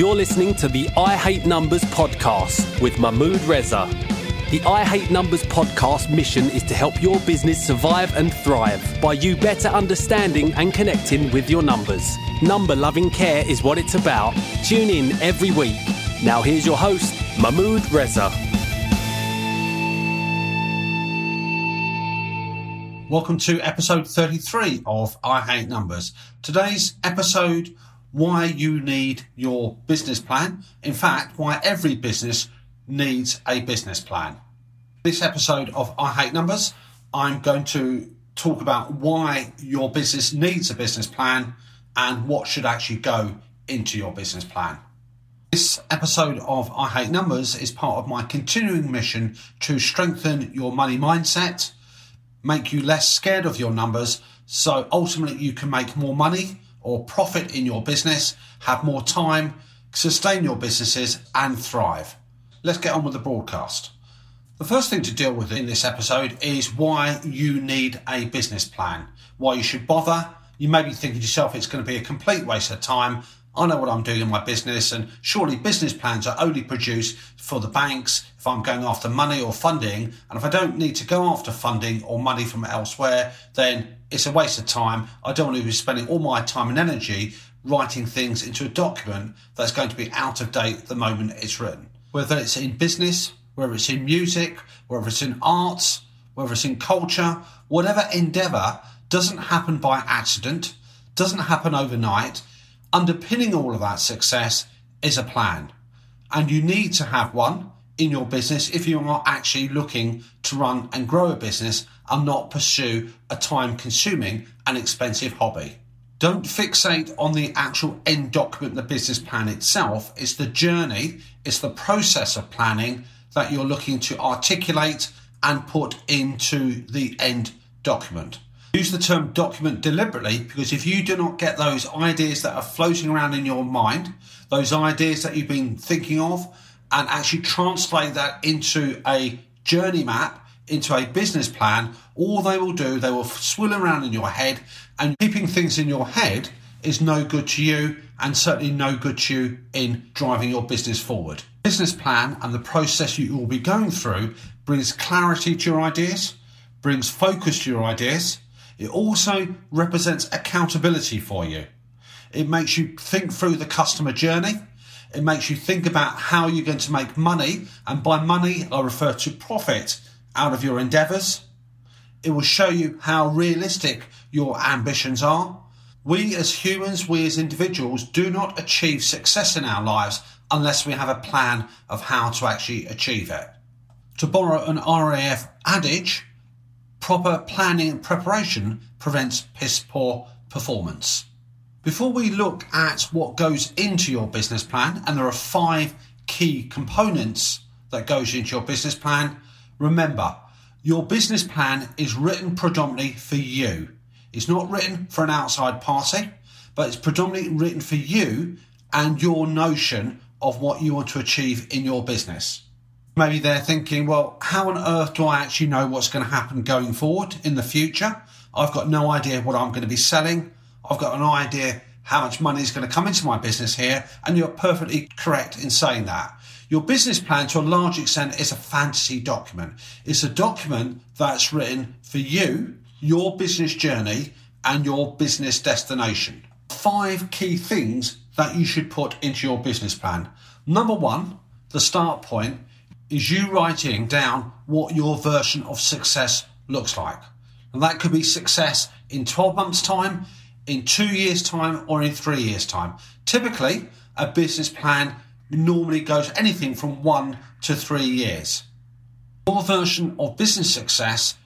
You're listening to the I Hate Numbers podcast with Mahmood Reza. The I Hate Numbers podcast mission is to help your business survive and thrive by you better understanding and connecting with your numbers. Number-loving care is what it's about. Tune in every week. Now here's your host, Mahmood Reza. Welcome to episode 33 of I Hate Numbers. Today's episode, why you need your business plan. In fact, why every business needs a business plan. This episode of I Hate Numbers, I'm going to talk about why your business needs a business plan and what should actually go into your business plan. This episode of I Hate Numbers is part of my continuing mission to strengthen your money mindset, make you less scared of your numbers, so ultimately you can make more money or profit in your business, have more time, sustain your businesses and thrive. Let's get on with the broadcast. The first thing to deal with in this episode is why you need a business plan, why you should bother. You may be thinking to yourself, it's going to be a complete waste of time. I know what I'm doing in my business, and surely business plans are only produced for the banks if I'm going after money or funding, and if I don't need to go after funding or money from elsewhere, then it's a waste of time. I don't want to be spending all my time and energy writing things into a document that's going to be out of date the moment it's written. Whether it's in business, whether it's in music, whether it's in arts, whether it's in culture, whatever endeavour doesn't happen by accident, doesn't happen overnight. Underpinning all of that success is a plan. And you need to have one in your business if you are actually looking to run and grow a business and not pursue a time-consuming and expensive hobby. Don't fixate on the actual end document, the business plan itself. It's the journey, it's the process of planning that you're looking to articulate and put into the end document. Use the term document deliberately, because if you do not get those ideas that are floating around in your mind, those ideas that you've been thinking of, and actually translate that into a journey map, into a business plan, all they will do, they will swirl around in your head, and keeping things in your head is no good to you, and certainly no good to you in driving your business forward. Business plan and the process you will be going through brings clarity to your ideas, brings focus to your ideas. It also represents accountability for you. It makes you think through the customer journey. It makes you think about how you're going to make money, and by money I refer to profit, out of your endeavours. It will show you how realistic your ambitions are. We as humans, we as individuals, do not achieve success in our lives unless we have a plan of how to actually achieve it. To borrow an RAF adage, proper planning and preparation prevents piss-poor performance. Before we look at what goes into your business plan, and there are 5 key components that goes into your business plan, remember, your business plan is written predominantly for you. It's not written for an outside party, but it's predominantly written for you and your notion of what you want to achieve in your business. Maybe they're thinking, well, how on earth do I actually know what's going to happen going forward in the future? I've got no idea what I'm going to be selling. I've got no idea how much money is going to come into my business here. And you're perfectly correct in saying that. Your business plan, to a large extent, is a fantasy document. It's a document that's written for you, your business journey, and your business destination. 5 key things that you should put into your business plan. Number 1, the start point, is you writing down what your version of success looks like. And that could be success in 12 months' time, in 2 years' time, or in 3 years' time. Typically, a business plan normally goes anything from 1 to 3 years. Your version of business success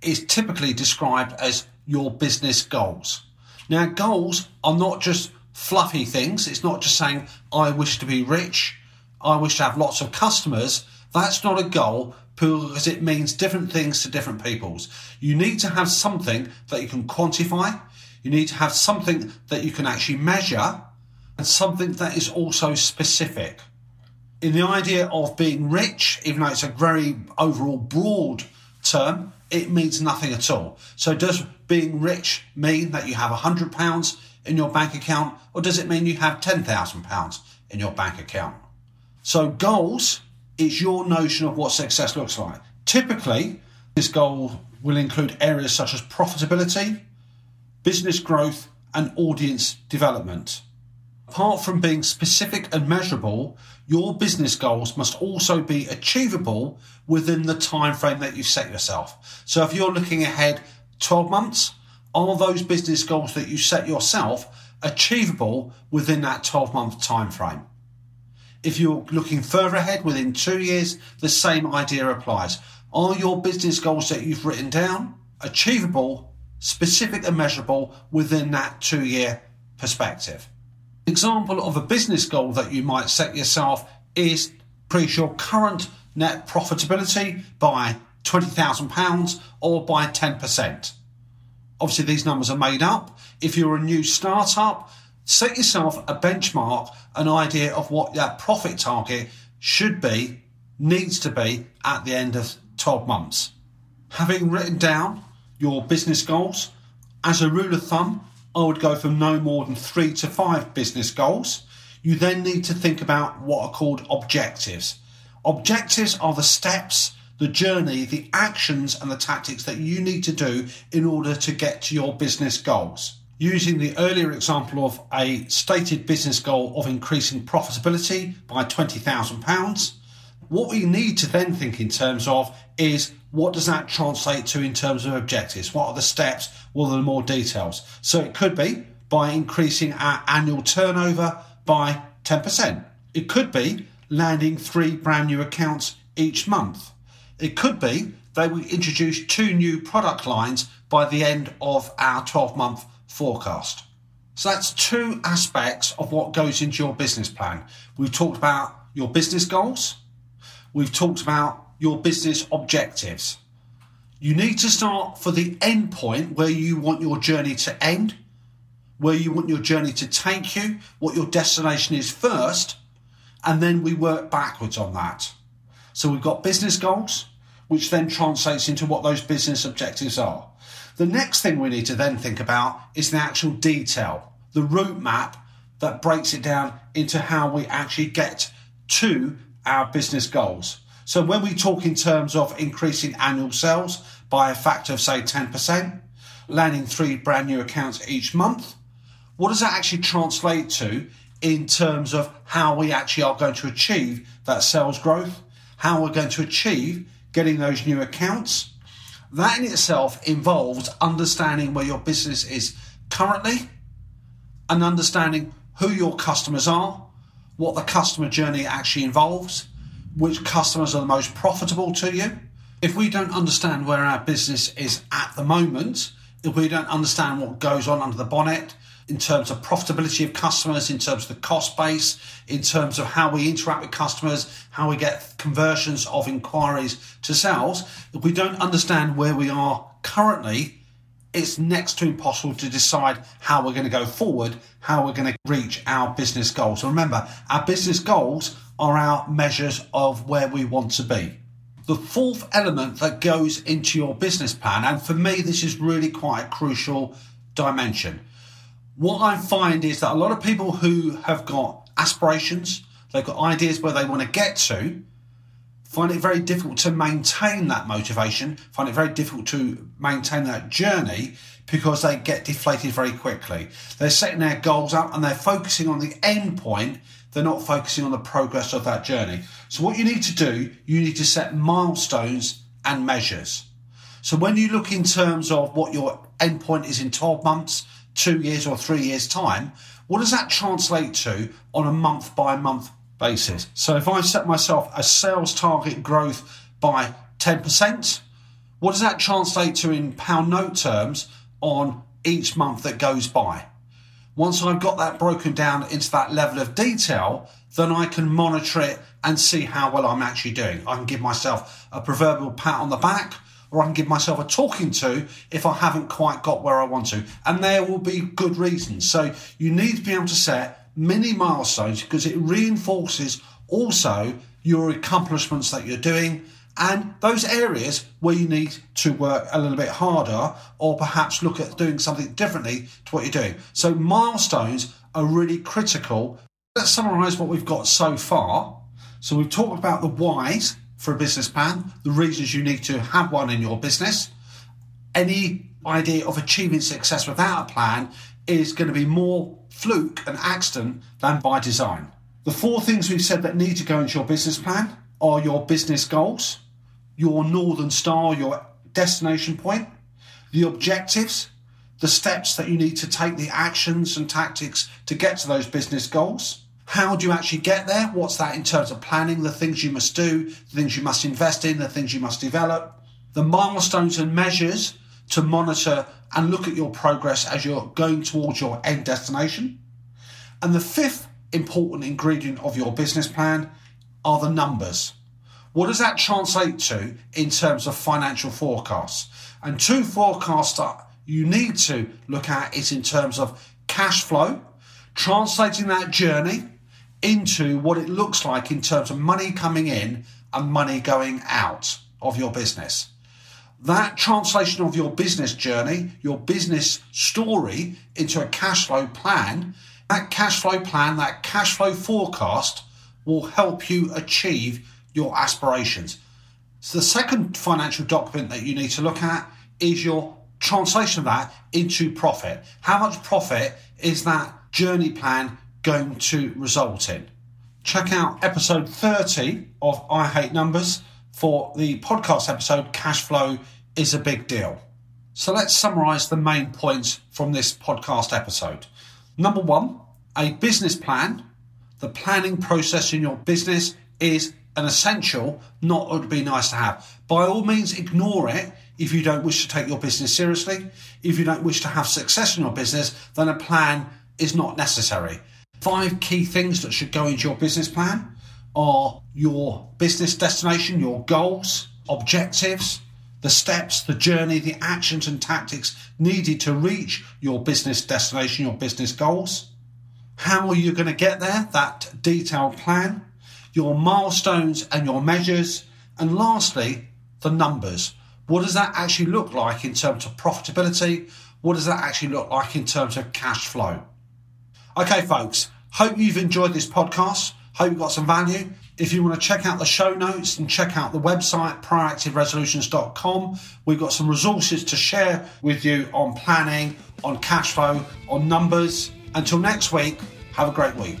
is typically described as your business goals. Now, goals are not just fluffy things. It's not just saying, I wish to be rich, I wish to have lots of customers. That's not a goal, because it means different things to different peoples. You need to have something that you can quantify. You need to have something that you can actually measure, and something that is also specific. In the idea of being rich, even though it's a very overall broad term, it means nothing at all. So does being rich mean that you have £100 in your bank account, or does it mean you have £10,000? in your bank account. So goals is your notion of what success looks like. Typically, this goal will include areas such as profitability, business growth, and audience development. Apart from being specific and measurable, your business goals must also be achievable within the time frame that you set yourself. So if you're looking ahead 12 months, are those business goals that you set yourself achievable within that 12-month time frame? If you're looking further ahead within 2 years, the same idea applies. Are your business goals that you've written down achievable, specific and measurable within that 2-year perspective? An example of a business goal that you might set yourself is increase your current net profitability by £20,000 or by 10%. Obviously, these numbers are made up. If you're a new startup, set yourself a benchmark, an idea of what that profit target should be, needs to be at the end of 12 months. Having written down your business goals, as a rule of thumb, I would go for no more than 3 to 5 business goals. You then need to think about what are called objectives. Objectives are the steps, the journey, the actions and the tactics that you need to do in order to get to your business goals. Using the earlier example of a stated business goal of increasing profitability by £20,000, what we need to then think in terms of is, what does that translate to in terms of objectives? What are the steps? What are the more details? So it could be by increasing our annual turnover by 10%. It could be landing 3 brand new accounts each month. It could be that we introduce 2 new product lines by the end of our 12-month forecast. So that's 2 aspects of what goes into your business plan. We've talked about your business goals. We've talked about your business objectives. You need to start for the end point, where you want your journey to end, where you want your journey to take you, what your destination is first, and then we work backwards on that. So we've got business goals, which then translates into what those business objectives are. The next thing we need to then think about is the actual detail, the route map that breaks it down into how we actually get to our business goals. So when we talk in terms of increasing annual sales by a factor of, say, 10%, landing 3 brand new accounts each month, what does that actually translate to in terms of how we actually are going to achieve that sales growth, how we're going to achieve getting those new accounts? That in itself involves understanding where your business is currently and understanding who your customers are, what the customer journey actually involves, which customers are the most profitable to you. If we don't understand where our business is at the moment, if we don't understand what goes on under the bonnet in terms of profitability of customers, in terms of the cost base, in terms of how we interact with customers, how we get conversions of inquiries to sales, if we don't understand where we are currently, it's next to impossible to decide how we're going to go forward, how we're going to reach our business goals. So remember, our business goals are our measures of where we want to be. The 4th element that goes into your business plan, and for me this is really quite a crucial dimension. What I find is that a lot of people who have got aspirations, they've got ideas where they want to get to, find it very difficult to maintain that motivation, find it very difficult to maintain that journey, because they get deflated very quickly. They're setting their goals up and they're focusing on the end point. They're not focusing on the progress of that journey. So what you need to do, you need to set milestones and measures. So when you look in terms of what your end point is in 12 months, 2 years or 3 years time, what does that translate to on a month by month basis? So if I set myself a sales target growth by 10%, what does that translate to in pound note terms on each month that goes by? Once I've got that broken down into that level of detail, then I can monitor it and see how well I'm actually doing. I can give myself a proverbial pat on the back, or I can give myself a talking to if I haven't quite got where I want to. And there will be good reasons. So you need to be able to set mini milestones, because it reinforces also your accomplishments that you're doing and those areas where you need to work a little bit harder, or perhaps look at doing something differently to what you're doing. So milestones are really critical. Let's summarise what we've got so far. So we've talked about the whys for a business plan, the reasons you need to have one in your business. Any idea of achieving success without a plan is going to be more fluke and accident than by design. The four things we've said that need to go into your business plan are your business goals, your northern star, your destination point, the objectives, the steps that you need to take, the actions and tactics to get to those business goals. How do you actually get there? What's that in terms of planning, the things you must do, the things you must invest in, the things you must develop, the milestones and measures to monitor and look at your progress as you're going towards your end destination. And the fifth important ingredient of your business plan are the numbers. What does that translate to in terms of financial forecasts? And two forecasts that you need to look at is in terms of cash flow, translating that journey into what it looks like in terms of money coming in and money going out of your business. That translation of your business journey, your business story into a cash flow plan, that cash flow forecast will help you achieve your aspirations. So the second financial document that you need to look at is your translation of that into profit. How much profit is that journey plan going to result in? Check out episode 30 of I Hate Numbers for the podcast episode, Cash Flow is a Big Deal. So let's summarize the main points from this podcast episode. Number one, a business plan, the planning process in your business is an essential, not would be nice to have. By all means, ignore it. If you don't wish to take your business seriously, if you don't wish to have success in your business, then a plan is not necessary. 5 key things that should go into your business plan are your business destination, your goals, objectives, the steps, the journey, the actions and tactics needed to reach your business destination, your business goals. How are you going to get there? That detailed plan, your milestones and your measures. And lastly, the numbers. What does that actually look like in terms of profitability? What does that actually look like in terms of cash flow? Okay, folks, hope you've enjoyed this podcast. Hope you got some value. If you want to check out the show notes and check out the website, proactiveresolutions.com, we've got some resources to share with you on planning, on cash flow, on numbers. Until next week, have a great week.